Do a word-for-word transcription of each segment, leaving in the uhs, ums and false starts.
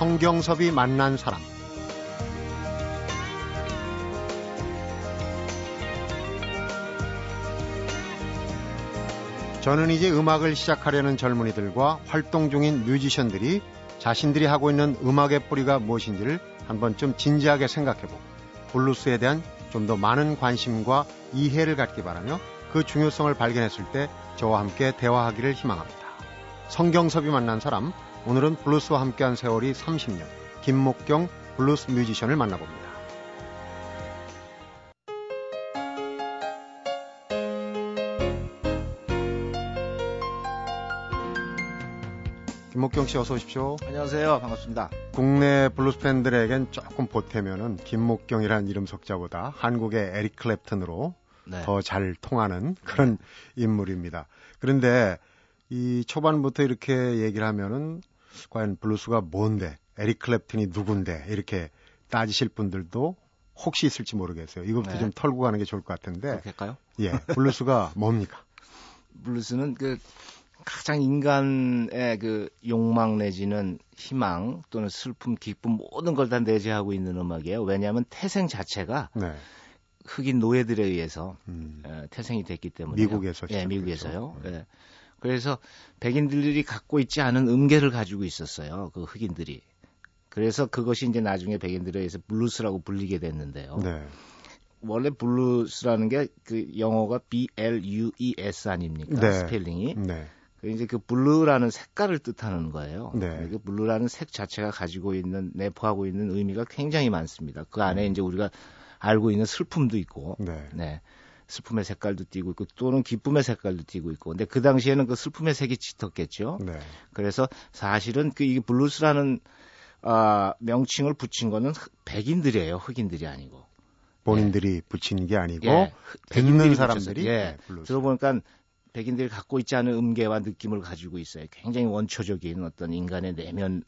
성경섭이 만난 사람. 저는 이제 음악을 시작하려는 젊은이들과 활동 중인 뮤지션들이 자신들이 하고 있는 음악의 뿌리가 무엇인지를 한 번쯤 진지하게 생각해보고 블루스에 대한 좀 더 많은 관심과 이해를 갖기 바라며 그 중요성을 발견했을 때 저와 함께 대화하기를 희망합니다. 성경섭이 만난 사람, 오늘은 블루스와 함께한 세월이 삼십 년, 김목경 블루스 뮤지션을 만나봅니다. 김목경 씨 어서 오십시오. 안녕하세요. 반갑습니다. 국내 블루스 팬들에겐 조금 보태면은 김목경이라는 이름 석자보다 한국의 에릭 클랩튼으로 네. 더 잘 통하는 그런 네. 인물입니다. 그런데 이 초반부터 이렇게 얘기를 하면은 과연 블루스가 뭔데, 에릭 클랩튼이 누군데 이렇게 따지실 분들도 혹시 있을지 모르겠어요. 이것부터 네. 좀 털고 가는 게 좋을 것 같은데. 그렇게 할까요? 예. 블루스가 뭡니까? 블루스는 그 가장 인간의 그 욕망 내지는 희망 또는 슬픔, 기쁨 모든 걸 다 내재하고 있는 음악이에요. 왜냐하면 태생 자체가 네. 흑인 노예들에 의해서 음. 어, 태생이 됐기 때문에 미국에서 예, 미국에서요. 음. 예. 그래서 백인들이 갖고 있지 않은 음계를 가지고 있었어요. 그 흑인들이. 그래서 그것이 이제 나중에 백인들에 의해서 블루스라고 불리게 됐는데요. 네. 원래 블루스라는 게 그 영어가 B L U E S 아닙니까? 네. 스펠링이. 네. 이제 그 블루라는 색깔을 뜻하는 거예요. 네. 그 블루라는 색 자체가 가지고 있는, 내포하고 있는 의미가 굉장히 많습니다. 그 안에 음. 이제 우리가 알고 있는 슬픔도 있고, 네. 네. 슬픔의 색깔도 띄고 있고, 또는 기쁨의 색깔도 띄고 있고. 근데 그 당시에는 그 슬픔의 색이 짙었겠죠. 네. 그래서 사실은 그 이 블루스라는, 아, 명칭을 붙인 거는 백인들이에요. 흑인들이 아니고. 본인들이 예. 붙인 게 아니고, 예. 듣는 사람들이. 예. 네, 들어보니까 백인들이 갖고 있지 않은 음계와 느낌을 가지고 있어요. 굉장히 원초적인 어떤 인간의 내면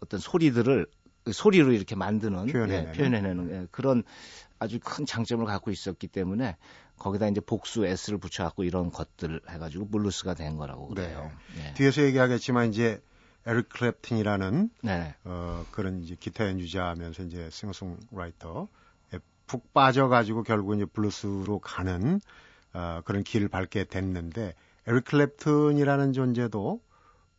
어떤 소리들을 소리로 이렇게 만드는 표현해내는, 예, 표현해내는 예, 그런 아주 큰 장점을 갖고 있었기 때문에 거기다 이제 복수 S를 붙여갖고 이런 것들을 해가지고 블루스가 된 거라고 그래요. 네. 예. 뒤에서 얘기하겠지만 이제 에릭 클랩튼이라는 네. 어, 그런 이제 기타 연주자면서 이제 싱어송라이터에 푹 빠져가지고 결국 이제 블루스로 가는. 어, 그런 길을 밟게 됐는데 에릭 클랩튼이라는 존재도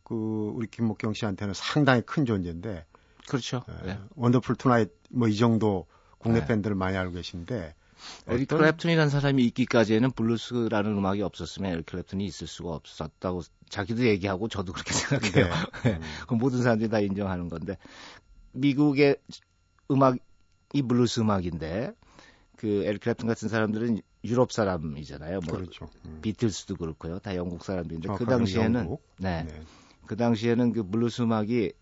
그 우리 김목경 씨한테는 상당히 큰 존재인데 그렇죠. 에, 네. 원더풀 투나잇 뭐 이 정도 국내 네. 팬들을 많이 알고 계신데 에릭 클랩튼이라는 사람이 있기까지에는 블루스라는 음악이 없었으면 에릭 클랩튼이 있을 수가 없었다고 자기도 얘기하고 저도 그렇게 생각해요. 네. 그럼 모든 사람들이 다 인정하는 건데 미국의 음악이 블루스 음악인데 그 에릭 클랩튼 같은 사람들은 유럽 사람이잖아요. 뭐 그렇죠. 음. 비틀스도 그렇고요. 다 영국 사람들인데 그 당시에는 영국. 네. 네. 그 당시에는 그 블루스 음악이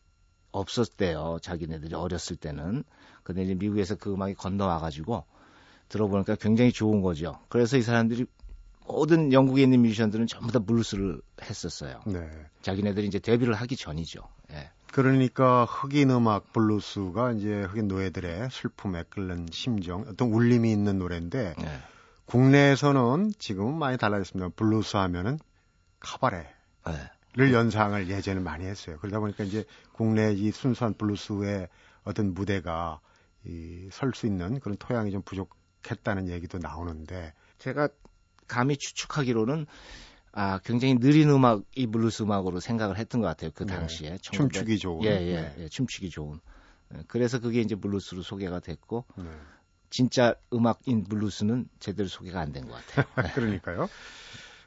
없었대요. 자기네들이 어렸을 때는. 근데 이제 미국에서 그 음악이 건너와 가지고 들어보니까 굉장히 좋은 거죠. 그래서 이 사람들이 모든 영국에 있는 뮤지션들은 전부 다 블루스를 했었어요. 네. 자기네들이 이제 데뷔를 하기 전이죠. 네. 그러니까 흑인 음악 블루스가 이제 흑인 노예들의 슬픔에 끓는 심정, 어떤 울림이 있는 노래인데 네. 국내에서는 지금은 많이 달라졌습니다. 블루스 하면은 카바레를 네. 연상을 예전에 많이 했어요. 그러다 보니까 이제 국내 이 순수한 블루스의 어떤 무대가 이 설 수 있는 그런 토양이 좀 부족했다는 얘기도 나오는데 제가 감히 추측하기로는 아 굉장히 느린 음악 이 블루스 음악으로 생각을 했던 것 같아요. 그 당시에 네. 춤추기 좋은 예예 예, 네. 예, 춤추기 좋은 그래서 그게 이제 블루스로 소개가 됐고. 네. 진짜 음악인 블루스는 제대로 소개가 안 된 것 같아요. 그러니까요.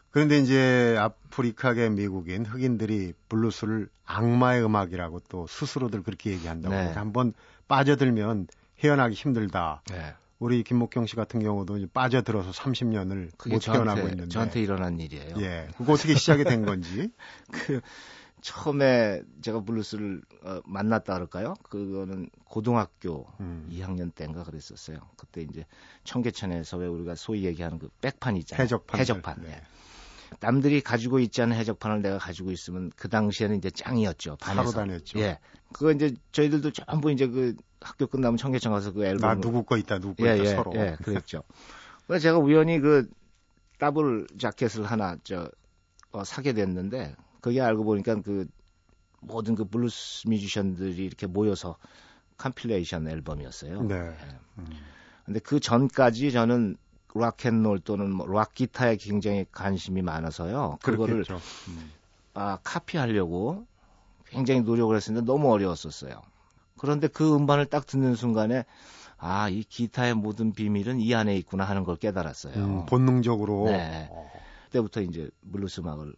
그런데 이제 아프리카계 미국인 흑인들이 블루스를 악마의 음악이라고 또 스스로들 그렇게 얘기한다고 네. 한번 빠져들면 헤어나기 힘들다. 네. 우리 김목경 씨 같은 경우도 이제 빠져들어서 삼십 년을 못 헤어나고 있는데. 저한테 일어난 일이에요. 예, 그거 어떻게 시작이 된 건지. 그 처음에 제가 블루스를 어, 만났다 그럴까요? 그거는 고등학교 음. 이 학년 때인가 그랬었어요. 그때 이제 청계천에서 왜 우리가 소위 얘기하는 그 백판 있잖아요. 해적판. 해적판. 네. 네. 남들이 가지고 있지 않은 해적판을 내가 가지고 있으면 그 당시에는 이제 짱이었죠. 반에서. 사로 다녔죠. 예. 그거 이제 저희들도 전부 이제 그 학교 끝나면 청계천 가서 그 앨범. 나 누구 거 있다, 누구 거 예, 있다 예, 서로. 예, 그랬죠. 그래서 제가 우연히 그 더블 자켓을 하나 저 어, 사게 됐는데 그게 알고 보니까 그 모든 그 블루스 뮤지션들이 이렇게 모여서 컴필레이션 앨범이었어요. 네. 네. 음. 근데 그 전까지 저는 락앤롤 또는 뭐 락 기타에 굉장히 관심이 많아서요. 그거를 음. 아, 카피하려고 굉장히 노력을 했었는데 너무 어려웠었어요. 그런데 그 음반을 딱 듣는 순간에 아, 이 기타의 모든 비밀은 이 안에 있구나 하는 걸 깨달았어요. 음, 본능적으로. 네. 그때부터 이제 블루스 음악을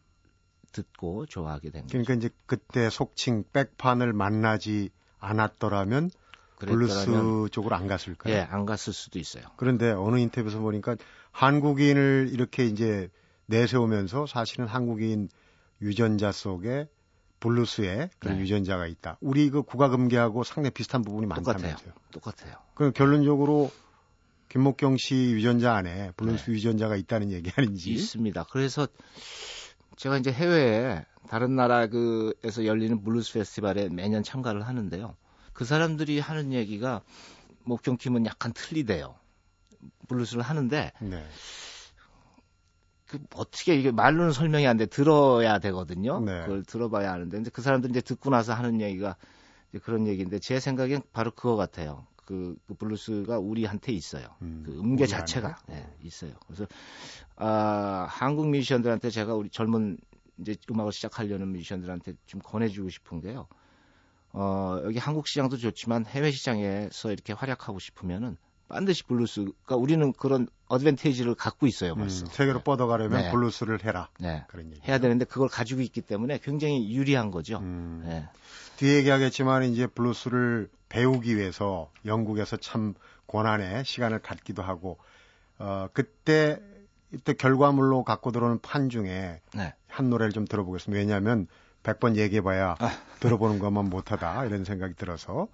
듣고 좋아하게 된 거죠. 그러니까 이제 그때 속칭 백판을 만나지 않았더라면 블루스 쪽으로 안 갔을까요? 예, 안 갔을 수도 있어요. 그런데 어느 인터뷰에서 보니까 한국인을 이렇게 이제 내세우면서 사실은 한국인 유전자 속에 블루스에 그런 네. 유전자가 있다. 우리 그 국악음계하고 상당히 비슷한 부분이 많다면서요. 똑같아요. 똑같아요. 그럼 결론적으로 김목경 씨 유전자 안에 블루스 네. 유전자가 있다는 얘기 아닌지? 있습니다. 그래서 제가 이제 해외에 다른 나라 그에서 열리는 블루스 페스티벌에 매년 참가를 하는데요. 그 사람들이 하는 얘기가 목경 팀은 약간 틀리대요. 블루스를 하는데 네. 그 어떻게 이게 말로는 설명이 안 돼. 들어야 되거든요. 네. 그걸 들어봐야 하는데 근데 그 사람들 이제 듣고 나서 하는 얘기가 이제 그런 얘기인데 제 생각엔 바로 그거 같아요. 그, 그 블루스가 우리한테 있어요. 음, 그 음계 자체가 네, 있어요. 그래서 아, 한국 뮤지션들한테 제가 우리 젊은 이제 음악을 시작하려는 뮤지션들한테 좀 권해주고 싶은 게요. 어, 여기 한국 시장도 좋지만 해외 시장에서 이렇게 활약하고 싶으면은. 반드시 블루스가 우리는 그런 어드밴티지를 갖고 있어요. 벌써. 음, 세계로 네. 뻗어가려면 네. 블루스를 해라. 네. 그런 얘기죠. 해야 되는데 그걸 가지고 있기 때문에 굉장히 유리한 거죠. 음, 네. 뒤에 얘기하겠지만 이제 블루스를 배우기 위해서 영국에서 참 고난의 시간을 갖기도 하고 어, 그때 이때 결과물로 갖고 들어오는 판 중에 네. 한 노래를 좀 들어보겠습니다. 왜냐하면 백 번 얘기해봐야 아. 들어보는 것만 못하다 이런 생각이 들어서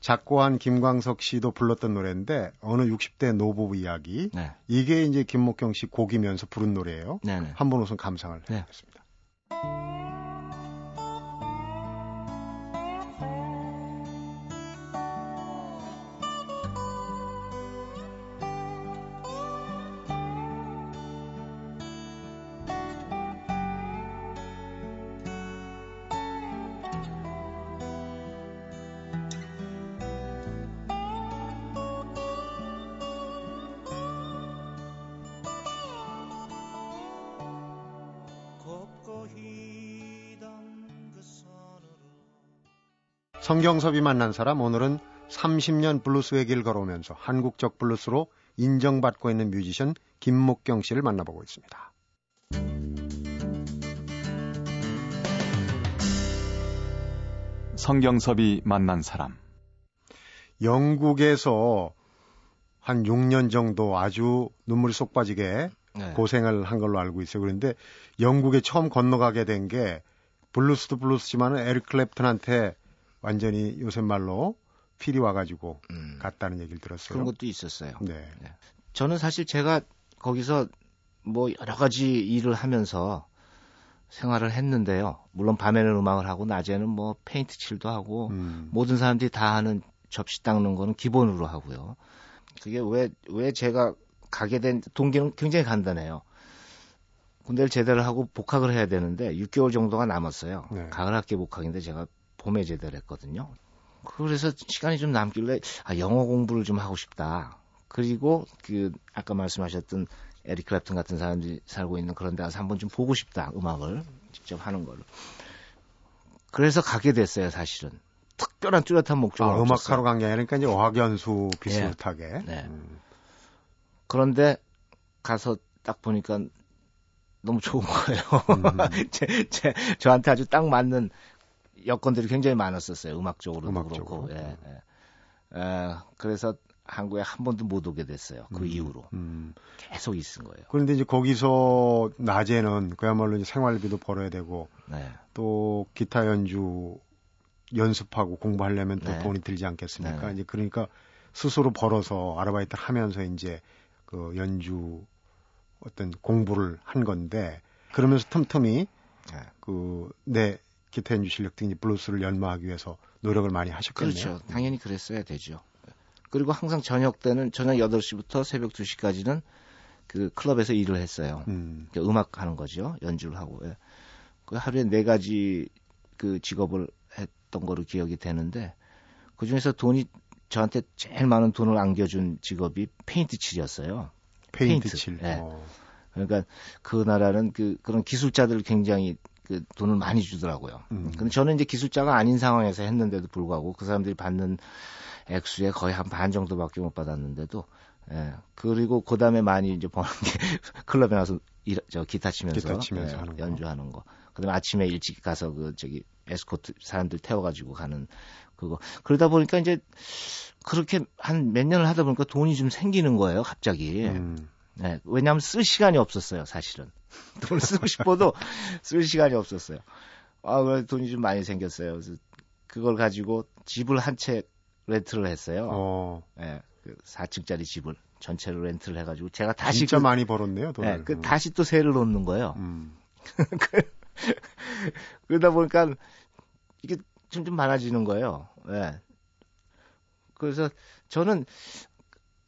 작고한 김광석 씨도 불렀던 노래인데 어느 육십 대 노부부 이야기 네. 이게 이제 김목경 씨 곡이면서 부른 노래예요. 네네. 한번 우선 감상을 네. 해보겠습니다. 성경섭이 만난 사람 오늘은 삼십 년 블루스의 길 걸어오면서 한국적 블루스로 인정받고 있는 뮤지션 김목경 씨를 만나보고 있습니다. 성경섭이 만난 사람. 영국에서 한 육 년 정도 아주 눈물이 쏙 빠지게 네. 고생을 한 걸로 알고 있어요. 그런데 영국에 처음 건너가게 된 게 블루스도 블루스지만 에릭 클랩튼한테 완전히 요새 말로 필이 와가지고 음. 갔다는 얘기를 들었어요. 그런 것도 있었어요. 네. 네. 저는 사실 제가 거기서 뭐 여러 가지 일을 하면서 생활을 했는데요. 물론 밤에는 음악을 하고 낮에는 뭐 페인트 칠도 하고 음. 모든 사람들이 다 하는 접시 닦는 거는 기본으로 하고요. 그게 왜, 왜 제가 가게 된 동기는 굉장히 간단해요. 군대를 제대를 하고 복학을 해야 되는데 육 개월 정도가 남았어요. 네. 가을학기 복학인데 제가 봄에 제대를 했거든요. 그래서 시간이 좀 남길래 아, 영어 공부를 좀 하고 싶다. 그리고 그 아까 말씀하셨던 에릭 클랩튼 같은 사람들이 살고 있는 그런 데 가서 한번 좀 보고 싶다. 음악을 직접 하는 걸로. 그래서 가게 됐어요. 사실은. 특별한 뚜렷한 목적은 없었어요. 아, 음악하러 간 게 아니라 그러니까 이제 어학연수 비슷하게. 네. 네. 음. 그런데 가서 딱 보니까 너무 좋은 거예요. 음. 제, 제, 저한테 아주 딱 맞는 여건들이 굉장히 많았었어요. 음악적으로도 음악적으로. 그렇고. 예, 예. 예, 그래서 한국에 한 번도 못 오게 됐어요. 그 음, 이후로. 음. 계속 있은 거예요. 그런데 이제 거기서 낮에는 그야말로 이제 생활비도 벌어야 되고 네. 또 기타 연주 연습하고 공부하려면 또 네. 돈이 들지 않겠습니까? 네. 이제 그러니까 스스로 벌어서 아르바이트를 하면서 이제 그 연주 어떤 공부를 한 건데 그러면서 틈틈이 네. 그 내 기타 연주 실력 등이 블루스를 연마하기 위해서 노력을 많이 하셨겠네요. 그렇죠. 당연히 그랬어야 되죠. 그리고 항상 저녁 때는 저녁 여덟 시부터 새벽 두 시까지는 그 클럽에서 일을 했어요. 음. 그러니까 음악 하는 거죠. 연주를 하고. 예. 그 하루에 네 가지 그 직업을 갔던 거로 기억이 되는데 그중에서 돈이 저한테 제일 많은 돈을 안겨준 직업이 페인트 칠이었어요. 페인트, 페인트 칠. 네. 그러니까 그 나라는 그 그런 기술자들 굉장히 그 돈을 많이 주더라고요. 음. 근데 저는 이제 기술자가 아닌 상황에서 했는데도 불구하고 그 사람들이 받는 액수의 거의 한 반 정도밖에 못 받았는데도, 예. 그리고 그 다음에 많이 이제 버는 게 클럽에 가서 일, 저 기타 치면서, 기타 치면서 예, 하는 거. 연주하는 거. 그다음에 아침에 일찍 가서 그 저기 에스코트 사람들 태워가지고 가는 그거. 그러다 보니까 이제 그렇게 한 몇 년을 하다 보니까 돈이 좀 생기는 거예요, 갑자기. 음. 네, 왜냐하면 쓸 시간이 없었어요, 사실은. 돈을 쓰고 싶어도 쓸 시간이 없었어요. 아, 그래서 돈이 좀 많이 생겼어요. 그래서 그걸 가지고 집을 한 채 렌트를 했어요. 네, 그 사 층짜리 집을 전체로 렌트를 해가지고 제가 다시 진짜 그, 많이 벌었네요, 돈을. 네, 그 음. 다시 또 세를 놓는 거예요. 음. 그러다 보니까 이게 좀 좀 많아지는 거예요. 네. 그래서 저는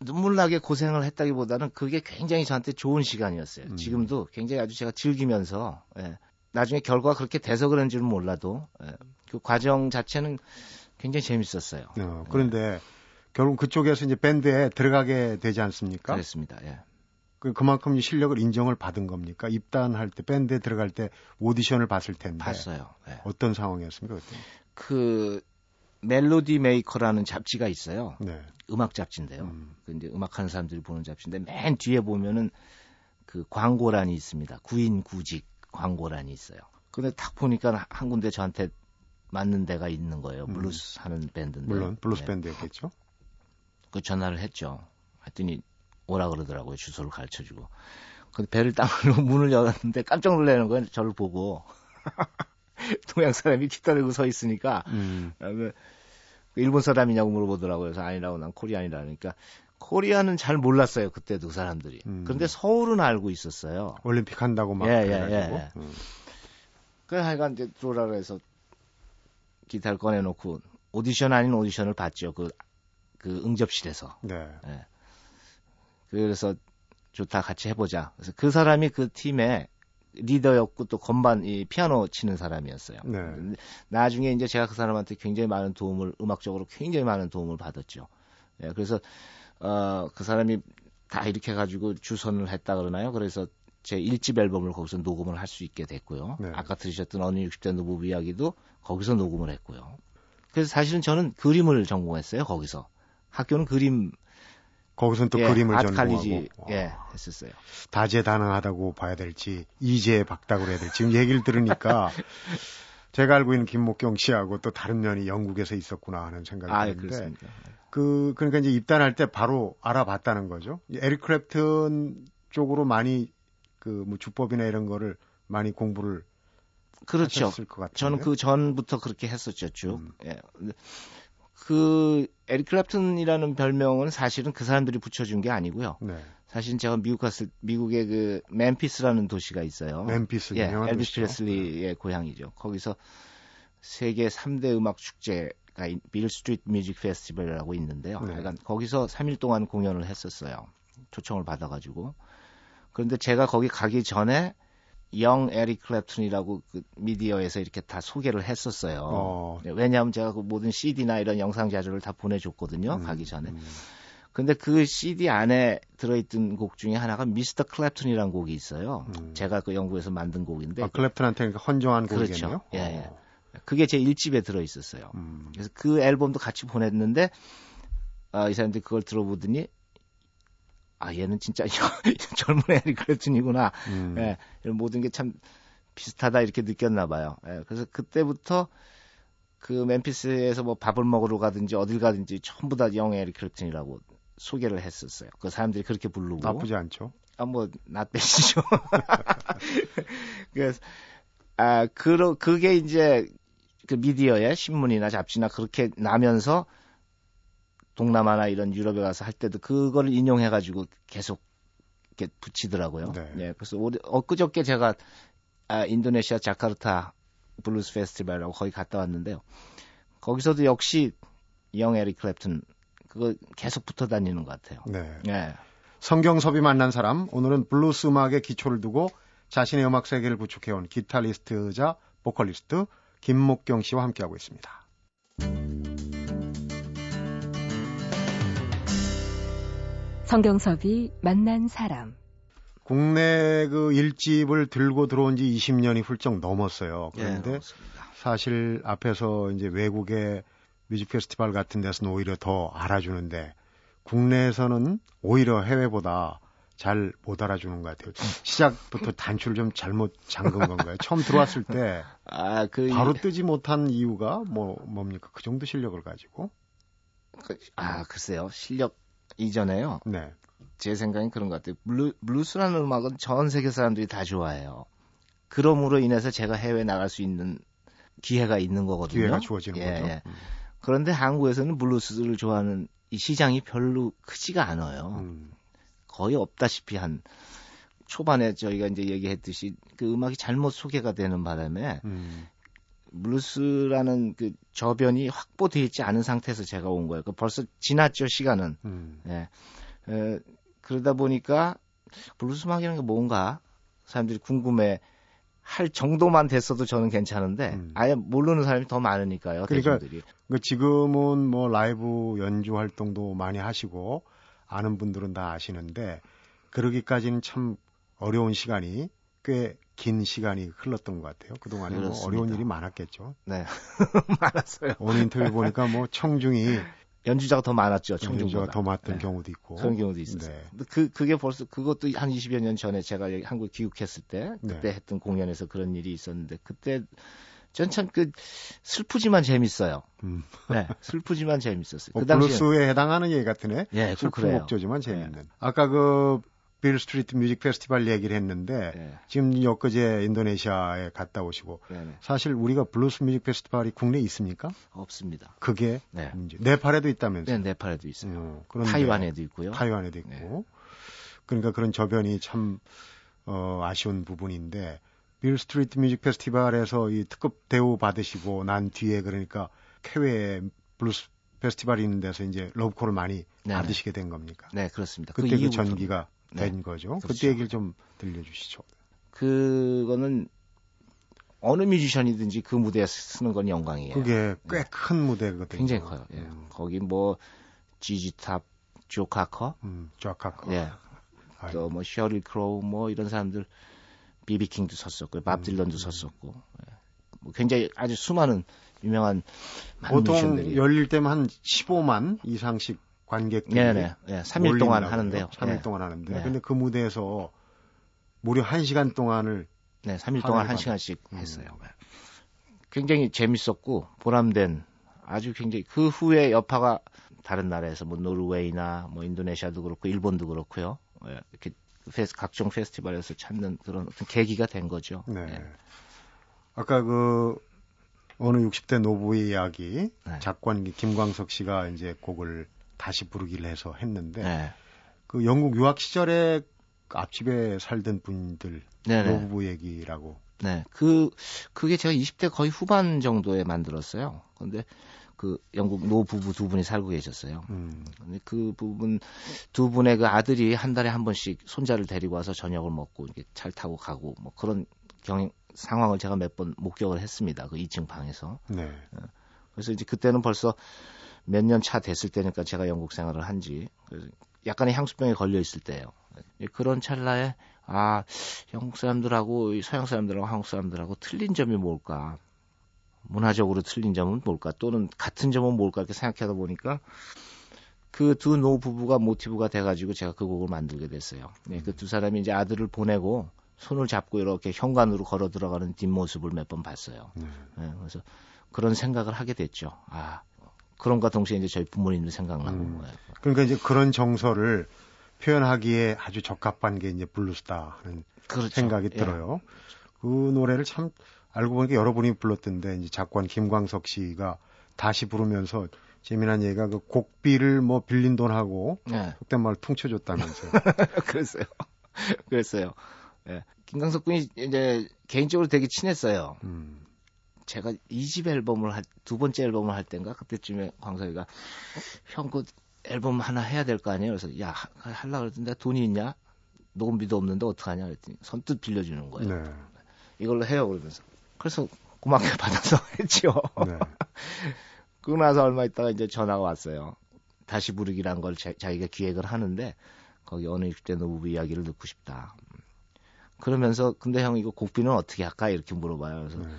눈물나게 고생을 했다기보다는 그게 굉장히 저한테 좋은 시간이었어요. 음. 지금도 굉장히 아주 제가 즐기면서, 예. 나중에 결과가 그렇게 돼서 그런지는 몰라도, 예. 그 과정 자체는 굉장히 재밌었어요. 어, 그런데 예. 결국 그쪽에서 이제 밴드에 들어가게 되지 않습니까? 그렇습니다. 예. 그, 그만큼 실력을 인정을 받은 겁니까? 입단할 때, 밴드에 들어갈 때 오디션을 봤을 텐데. 봤어요. 예. 어떤 상황이었습니까? 그때? 그, 멜로디 메이커라는 잡지가 있어요. 네. 음악 잡지인데요. 음. 이제 음악하는 사람들이 보는 잡지인데 맨 뒤에 보면은 그 광고란이 있습니다. 구인 구직 광고란이 있어요. 근데 딱 보니까 한 군데 저한테 맞는 데가 있는 거예요. 블루스 음. 하는 밴드인데. 물론 블루스 네. 밴드였겠죠. 그 전화를 했죠. 했더니 오라 그러더라고요. 주소를 가르쳐주고. 근데 배를 땅으로 문을 열었는데 깜짝 놀라는 거예요. 저를 보고. 동양 사람이 기타 들고 서 있으니까 음. 일본 사람이냐고 물어보더라고요. 그래서 아니라고 난 코리안이라니까 코리안은 잘 몰랐어요. 그때도 그 사람들이. 음. 그런데 서울은 알고 있었어요. 올림픽 한다고 막. 예예예. 예, 예. 음. 그래서 하여간 이제 들어오라고 해서 기타를 꺼내놓고 오디션 아닌 오디션을 봤죠. 그, 그 응접실에서. 네. 예. 그래서 좋다 같이 해보자. 그래서 그 사람이 그 팀에 리더였고 또 건반, 이 피아노 치는 사람이었어요. 네. 나중에 이제 제가 그 사람한테 굉장히 많은 도움을 음악적으로 굉장히 많은 도움을 받았죠. 예, 그래서 어, 그 사람이 다 이렇게 가지고 주선을 했다 그러나요? 그래서 제 일 집 앨범을 거기서 녹음을 할 수 있게 됐고요. 네. 아까 들으셨던 어느 육십 대 노부부 이야기도 거기서 녹음을 했고요. 그래서 사실은 저는 그림을 전공했어요. 거기서 학교는 그림. 거기서는 또 예, 그림을 전공하고 예, 했었어요. 다재다능하다고 봐야 될지 이재박다고 해야 될지 지금 얘기를 들으니까 제가 알고 있는 김목경 씨하고 또 다른 면이 영국에서 있었구나 하는 생각이 아, 드는데 그렇습니다. 그 그러니까 이제 입단할 때 바로 알아봤다는 거죠. 에릭 클랩튼 쪽으로 많이 그 뭐 주법이나 이런 거를 많이 공부를 그렇죠. 하셨을 것 같아요. 저는 그 전부터 그렇게 했었죠. 쭉. 음. 예. 그 에릭 클랩튼이라는 별명은 사실은 그 사람들이 붙여준 게 아니고요. 네. 사실 제가 미국 갔을 미국의 그 멤피스라는 도시가 있어요. 멤피스 예, 엘비스 프레슬리의 네. 고향이죠. 거기서 세계 삼 대 음악 축제가 빌 스트리트 뮤직 페스티벌이라고 있는데요. 네. 그러니까 거기서 삼 일 동안 공연을 했었어요. 초청을 받아가지고. 그런데 제가 거기 가기 전에 영 에릭 클랩튼이라고 그 미디어에서 이렇게 다 소개를 했었어요. 어. 왜냐하면 제가 그 모든 씨디나 이런 영상 자료를 다 보내줬거든요. 음, 가기 전에. 음. 근데 그 씨디 안에 들어있던 곡 중에 하나가 미스터 클랩튼이라는 곡이 있어요. 음. 제가 그 영국에서 만든 곡인데. 아, 클랩튼한테 헌정한 곡이겠네요. 그렇죠. 예, 예. 그게 제 일 집에 들어있었어요. 음. 그래서 그 앨범도 같이 보냈는데 아, 이 사람들이 그걸 들어보더니 아, 얘는 진짜 젊은 에릭 클랩튼이구나. 음. 예, 이런 모든 게 참 비슷하다 이렇게 느꼈나 봐요. 예, 그래서 그때부터 그 멤피스에서 뭐 밥을 먹으러 가든지 어딜 가든지 전부 다 영 에릭 클랩튼이라고 소개를 했었어요. 그 사람들이 그렇게 부르고. 나쁘지 않죠. 아, 뭐, 나쁘시죠. 그래서, 아, 그, 그게 이제 그 미디어에 신문이나 잡지나 그렇게 나면서 동남아나 이런 유럽에 가서 할 때도 그걸 인용해가지고 계속 이렇게 붙이더라고요. 네. 예, 그래서 오리, 엊그저께 제가 아, 인도네시아 자카르타 블루스 페스티벌이라고 거기 갔다 왔는데요. 거기서도 역시 영 에릭 클랩튼 그거 계속 붙어 다니는 것 같아요. 네. 예. 성경섭이 만난 사람 오늘은 블루스 음악의 기초를 두고 자신의 음악 세계를 구축해온 기타리스트자 보컬리스트 김목경 씨와 함께하고 있습니다. 성경섭이 만난 사람. 국내 그 일집을 들고 들어온 지 이십 년이 훌쩍 넘었어요. 그런데 예, 사실 앞에서 이제 외국의 뮤직 페스티벌 같은 데서는 오히려 더 알아주는데 국내에서는 오히려 해외보다 잘 못 알아주는 것 같아요. 시작부터 단추를 좀 잘못 잠근 건가요? 처음 들어왔을 때 아, 그... 바로 뜨지 못한 이유가 뭐 뭡니까? 그 정도 실력을 가지고? 아, 글쎄요. 실력 이전에요. 네. 제 생각엔 그런 것 같아요. 블루, 블루스라는 음악은 전 세계 사람들이 다 좋아해요. 그러므로 인해서 제가 해외에 나갈 수 있는 기회가 있는 거거든요. 기회가 주어지는 예, 거죠. 예. 음. 그런데 한국에서는 블루스를 좋아하는 이 시장이 별로 크지가 않아요. 음. 거의 없다시피 한 초반에 저희가 이제 얘기했듯이 그 음악이 잘못 소개가 되는 바람에 음. 블루스라는 그 저변이 확보되어 있지 않은 상태에서 제가 온 거예요. 그 벌써 지났죠, 시간은. 음. 예. 에, 그러다 보니까 블루스 음악이라는 게 뭔가 사람들이 궁금해 할 정도만 됐어도 저는 괜찮은데 음. 아예 모르는 사람이 더 많으니까요. 그러니까 대중들이. 지금은 뭐 라이브 연주 활동도 많이 하시고 아는 분들은 다 아시는데 그러기까지는 참 어려운 시간이 꽤 긴 시간이 흘렀던 것 같아요. 그동안에 뭐 어려운 일이 많았겠죠. 네, 많았어요. 오늘 인터뷰 보니까 뭐 청중이 연주자가 더 많았죠. 청중보다. 연주자가 더 많았던 네. 경우도 있고 그런 경우도 있었어요. 네. 그 그게 벌써 그것도 한 이십여 년 전에 제가 한국 귀국했을 때 그때 네. 했던 공연에서 그런 일이 있었는데 그때 전 참 그 슬프지만 재밌어요. 음. 네, 슬프지만 재밌었어요. 어, 그 당시에 블루스에 해당하는 얘기 같으네. 예, 슬픈 목조지만 재밌는. 네. 아까 그 빌 스트리트 뮤직 페스티벌 얘기를 했는데 네. 지금 엊그제 인도네시아에 갔다 오시고 네, 네. 사실 우리가 블루스 뮤직 페스티벌이 국내에 있습니까? 없습니다. 그게 네. 네팔에도 있다면서요? 네, 네팔에도 있어요. 어, 그런데 타이완에도 있고요. 타이완에도 있고. 네. 그러니까 그런 저변이 참 어, 아쉬운 부분인데 빌 스트리트 뮤직 페스티벌에서 이 특급 대우 받으시고 난 뒤에 그러니까 해외 블루스 페스티벌이 있는 데서 이제 러브콜을 많이 네, 받으시게 된 겁니까? 네, 그렇습니다. 그때 그, 그 전기가 된 네, 거죠. 그렇죠. 그때 얘기를 좀 들려주시죠. 그거는 어느 뮤지션이든지 그 무대에 쓰는 건 영광이에요. 그게 꽤 큰 네. 무대거든요. 굉장히 커요. 예. 음. 거기 뭐 지지탑, 조카커, 음, 조카커, 예. 또 뭐 셔리 크로우 뭐 이런 사람들, 비비킹도 섰었고요, 밥 딜런도 음. 섰었고, 예. 뭐 굉장히 아주 수많은 유명한 보통 뮤지션들이. 열릴 때만 한 십오만 이상씩. 관객들이 네네. 네, 삼 일 동안 하는데요. 삼 일 네. 동안 하는데. 네. 근데 그 무대에서 무려 한 시간 동안을. 네, 삼 일 동안 한 시간씩 음. 했어요. 굉장히 재밌었고, 보람된 아주 굉장히 그 후에 여파가 다른 나라에서 뭐 노르웨이나 뭐 인도네시아도 그렇고, 일본도 그렇고요. 이렇게 페스, 각종 페스티벌에서 찾는 그런 어떤 계기가 된 거죠. 네. 네. 아까 그 어느 육십 대 노부의 이야기, 네. 작관기 김광석 씨가 이제 곡을 다시 부르기를 해서 했는데 네. 그 영국 유학 시절에 앞집에 살던 분들 네네. 노부부 얘기라고. 네, 그 그게 제가 이십 대 거의 후반 정도에 만들었어요. 그런데 그 영국 노부부 두 분이 살고 계셨어요. 음. 근데 그 부분 두 분의 그 아들이 한 달에 한 번씩 손자를 데리고 와서 저녁을 먹고 이렇게 차를 타고 가고 뭐 그런 경 상황을 제가 몇 번 목격을 했습니다. 그 이 층 방에서. 네. 그래서 이제 그때는 벌써 몇 년 차 됐을 때니까 제가 영국 생활을 한지 약간의 향수병에 걸려 있을 때예요. 그런 찰나에 아 영국 사람들하고 서양 사람들하고 한국 사람들하고 틀린 점이 뭘까? 문화적으로 틀린 점은 뭘까? 또는 같은 점은 뭘까? 이렇게 생각하다 보니까 그 두 노 부부가 모티브가 돼가지고 제가 그 곡을 만들게 됐어요. 네, 그 두 사람이 이제 아들을 보내고 손을 잡고 이렇게 현관으로 걸어 들어가는 뒷모습을 몇 번 봤어요. 네, 그래서 그런 생각을 하게 됐죠. 아 그런가 동시에 이제 저희 부모님도 생각나고. 음, 그러니까 이제 그런 정서를 표현하기에 아주 적합한 게 이제 블루스다 하는 그렇죠. 생각이 예. 들어요. 그 노래를 참 알고 보니까 여러분이 불렀던데 이제 작곡한 김광석 씨가 다시 부르면서 재미난 얘기가 그 곡비를 뭐 빌린 돈하고 예. 속된 말을 퉁쳐줬다면서요. 그랬어요. 그랬어요. 예. 김광석 군이 이제 개인적으로 되게 친했어요. 음. 제가 이 집 앨범을 할, 두 번째 앨범을 할 때인가 그때쯤에 광석이가 형 그 앨범 하나 해야 될 거 아니에요? 그래서 야 하려고 그랬는데 돈이 있냐? 녹음비도 없는데 어떡하냐? 그랬더니 선뜻 빌려주는 거예요. 네. 이걸로 해요 그러면서. 그래서 고맙게 받아서 했죠. 네. 그러고 나서 얼마 있다가 이제 전화가 왔어요. 다시 부르기란 걸 자, 자기가 기획을 하는데 거기 어느 이십 대 노부부 이야기를 듣고 싶다. 그러면서 근데 형 이거 곡비는 어떻게 할까 이렇게 물어봐요. 그래서 음.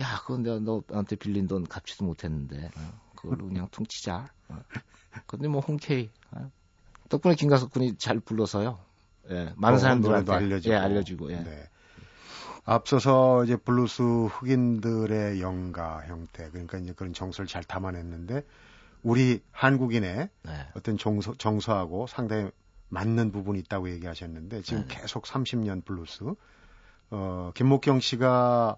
야 그건 내가 너한테 빌린 돈 갚지도 못했는데 그걸로 그냥 퉁치자. 근데 뭐 홍케이 덕분에 김광석 군이 잘 불러서요. 예, 많은 어, 사람들한테 알려주고, 예, 알려주고 예. 네. 앞서서 이제 블루스 흑인들의 영가 형태 그러니까 이제 그런 정서를 잘 담아냈는데 우리 한국인의 네. 어떤 정서, 정서하고 상당히 맞는 부분이 있다고 얘기하셨는데 지금 네. 계속 삼십 년 블루스 어, 김목경 씨가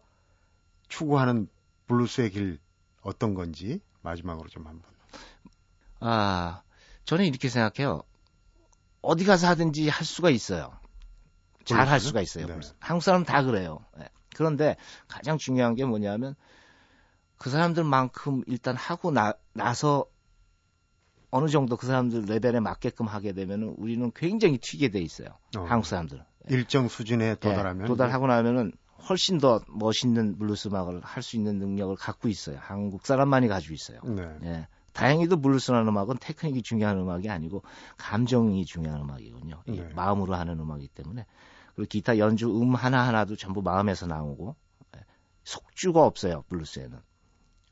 추구하는 블루스의 길 어떤 건지 마지막으로 좀 한번. 아 저는 이렇게 생각해요. 어디 가서 하든지 할 수가 있어요. 잘 할 수가 있어요. 네. 한국 사람은 다 그래요. 네. 그런데 가장 중요한 게 뭐냐면 그 사람들만큼 일단 하고 나, 나서 어느 정도 그 사람들 레벨에 맞게끔 하게 되면은 우리는 굉장히 튀게 돼 있어요. 어. 한국 사람들은. 일정 수준에 도달하면. 네. 도달하고 나면은 훨씬 더 멋있는 블루스 음악을 할 수 있는 능력을 갖고 있어요. 한국 사람만이 가지고 있어요. 네. 네. 다행히도 블루스라는 음악은 테크닉이 중요한 음악이 아니고 감정이 중요한 음악이군요. 네. 마음으로 하는 음악이기 때문에. 그리고 기타 연주 음 하나하나도 전부 마음에서 나오고 속주가 없어요. 블루스에는.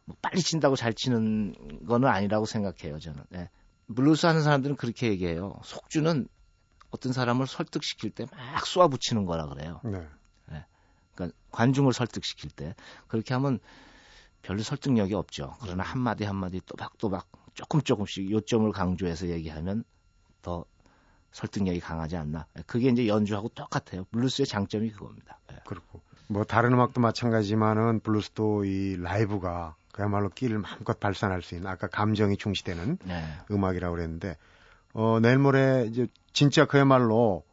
뭐 빨리 친다고 잘 치는 거는 아니라고 생각해요. 저는. 네. 블루스 하는 사람들은 그렇게 얘기해요. 속주는 어떤 사람을 설득시킬 때 막 쏘아붙이는 거라 그래요. 네. 네. 그러니까 관중을 설득시킬 때. 그렇게 하면 별로 설득력이 없죠. 그러나 한마디 한마디 또박또박 조금 조금씩 요점을 강조해서 얘기하면 더 설득력이 강하지 않나. 그게 이제 연주하고 똑같아요. 블루스의 장점이 그겁니다. 그렇고 뭐 다른 음악도 마찬가지지만은 블루스도 이 라이브가 그야말로 끼를 마음껏 발산할 수 있는 아까 감정이 중시되는 네. 음악이라고 그랬는데 어, 내일 모레 이제 진짜 그야말로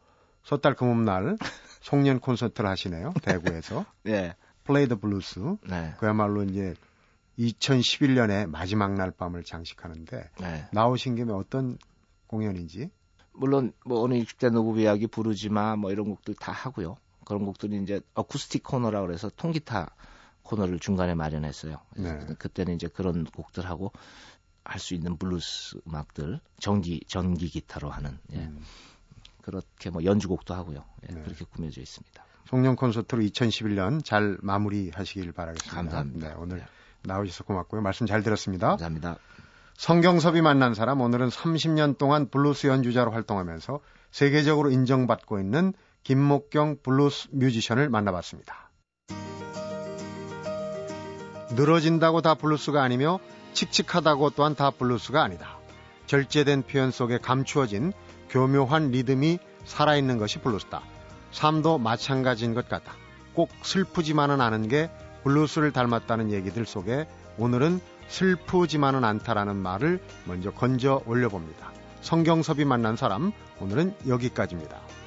섣달그믄 날 송년 콘서트를 하시네요. 대구에서. 네. 플레이 더 블루스. 네. 그야말로 이제 이천십일 년의 마지막 날 밤을 장식하는데 네. 나오신 김에 어떤 공연인지? 물론 뭐 어느 이십 대 노부부 이야기 부르지마 뭐 이런 곡들 다 하고요. 그런 곡들이 이제 어쿠스틱 코너라고 해서 통기타 코너를 중간에 마련했어요. 네. 그때는 이제 그런 곡들하고 할 수 있는 블루스 음악들 전기 전기 기타로 하는 예. 음. 그렇게 뭐 연주곡도 하고요. 예. 네. 그렇게 꾸며져 있습니다. 송년 콘서트로 이천십일 년 잘 마무리하시길 바라겠습니다. 감사합니다. 네, 오늘 네. 나오셔서 고맙고요. 말씀 잘 들었습니다. 감사합니다. 성경섭이 만난 사람 오늘은 삼십 년 동안 블루스 연주자로 활동하면서 세계적으로 인정받고 있는 김목경 블루스 뮤지션을 만나봤습니다. 늘어진다고 다 블루스가 아니며 칙칙하다고 또한 다 블루스가 아니다. 절제된 표현 속에 감추어진 교묘한 리듬이 살아있는 것이 블루스다. 삶도 마찬가지인 것 같다. 꼭 슬프지만은 않은 게 블루스를 닮았다는 얘기들 속에 오늘은 슬프지만은 않다라는 말을 먼저 건져 올려봅니다. 성경섭이 만난 사람, 오늘은 여기까지입니다.